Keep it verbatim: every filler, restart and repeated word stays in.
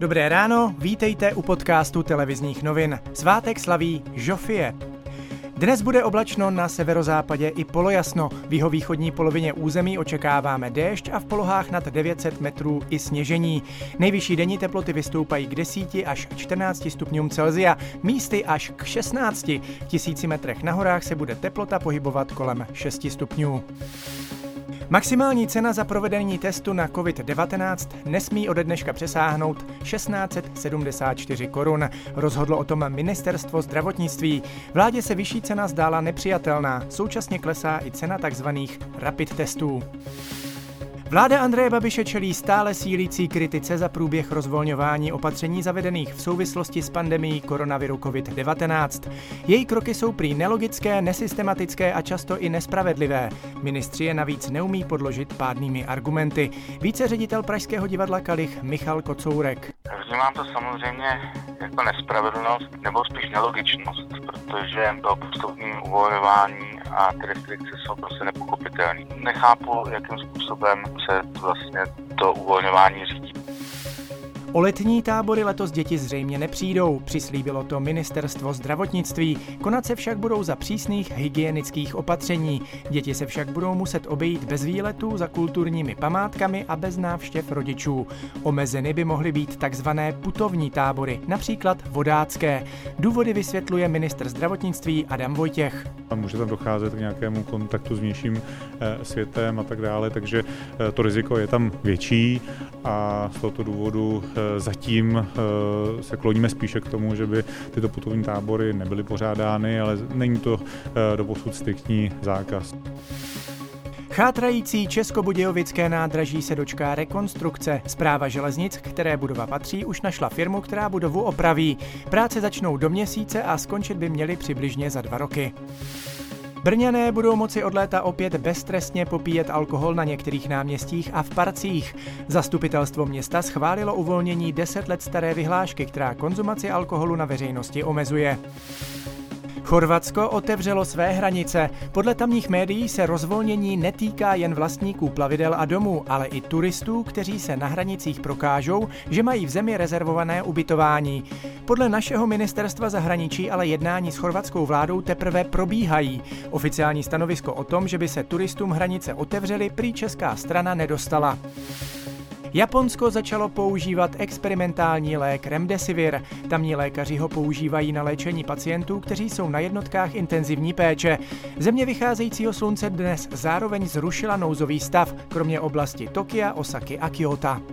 Dobré ráno, vítejte u podcastu televizních novin. Svátek slaví Žofie. Dnes bude oblačno, na severozápadě i polojasno. V jihovýchodní polovině území očekáváme déšť a v polohách nad devět set metrů i sněžení. Nejvyšší denní teploty vystoupají k deset až čtrnáct stupňům Celsia, místy až k šestnáct. V tisíci metrech na horách se bude teplota pohybovat kolem šesti stupňů. Maximální cena za provedení testu na covid devatenáct nesmí ode dneška přesáhnout tisíc šest set sedmdesát čtyři korun. Rozhodlo o tom ministerstvo zdravotnictví. Vládě se vyšší cena zdála nepřijatelná, současně klesá i cena tzv. Rapid testů. Vláda Andreje Babiše čelí stále sílící kritice za průběh rozvolňování opatření zavedených v souvislosti s pandemií koronaviru covid devatenáct. Její kroky jsou prý nelogické, nesystematické a často i nespravedlivé. Ministři je navíc neumí podložit pádnými argumenty. Více ředitel pražského divadla Kalich Michal Kocourek. Vnímám to samozřejmě jako nespravedlnost nebo spíš nelogičnost, protože bylo postupným uvolňování a ty restrikce jsou prostě nepochopitelné. Nechápu, jakým způsobem se vlastně to uvolňování řídí. O letní tábory letos děti zřejmě nepřijdou, přislíbilo to ministerstvo zdravotnictví. Konat se však budou za přísných hygienických opatření. Děti se však budou muset obejít bez výletů, za kulturními památkami a bez návštěv rodičů. Omezeny by mohly být takzvané putovní tábory, například vodácké. Důvody vysvětluje ministr zdravotnictví Adam Vojtěch. A může tam docházet k nějakému kontaktu s vnějším světem a tak dále, takže to riziko je tam větší a z tohoto důvodu zatím se kloníme spíše k tomu, že by tyto putovní tábory nebyly pořádány, ale není to doposud striktní zákaz. Chátrající česko-budějovické nádraží se dočká rekonstrukce. Správa železnic, které budova patří, už našla firmu, která budovu opraví. Práce začnou do měsíce a skončit by měly přibližně za dva roky. Brňané budou moci od léta opět beztrestně popíjet alkohol na některých náměstích a v parcích. Zastupitelstvo města schválilo uvolnění deset let staré vyhlášky, která konzumaci alkoholu na veřejnosti omezuje. Chorvatsko otevřelo své hranice. Podle tamních médií se rozvolnění netýká jen vlastníků plavidel a domů, ale i turistů, kteří se na hranicích prokážou, že mají v zemi rezervované ubytování. Podle našeho ministerstva zahraničí ale jednání s chorvatskou vládou teprve probíhají. Oficiální stanovisko o tom, že by se turistům hranice otevřely, prý česká strana nedostala. Japonsko začalo používat experimentální lék Remdesivir. Tamní lékaři ho používají na léčení pacientů, kteří jsou na jednotkách intenzivní péče. Země vycházejícího slunce dnes zároveň zrušila nouzový stav, kromě oblasti Tokia, Osaky a Kyoto.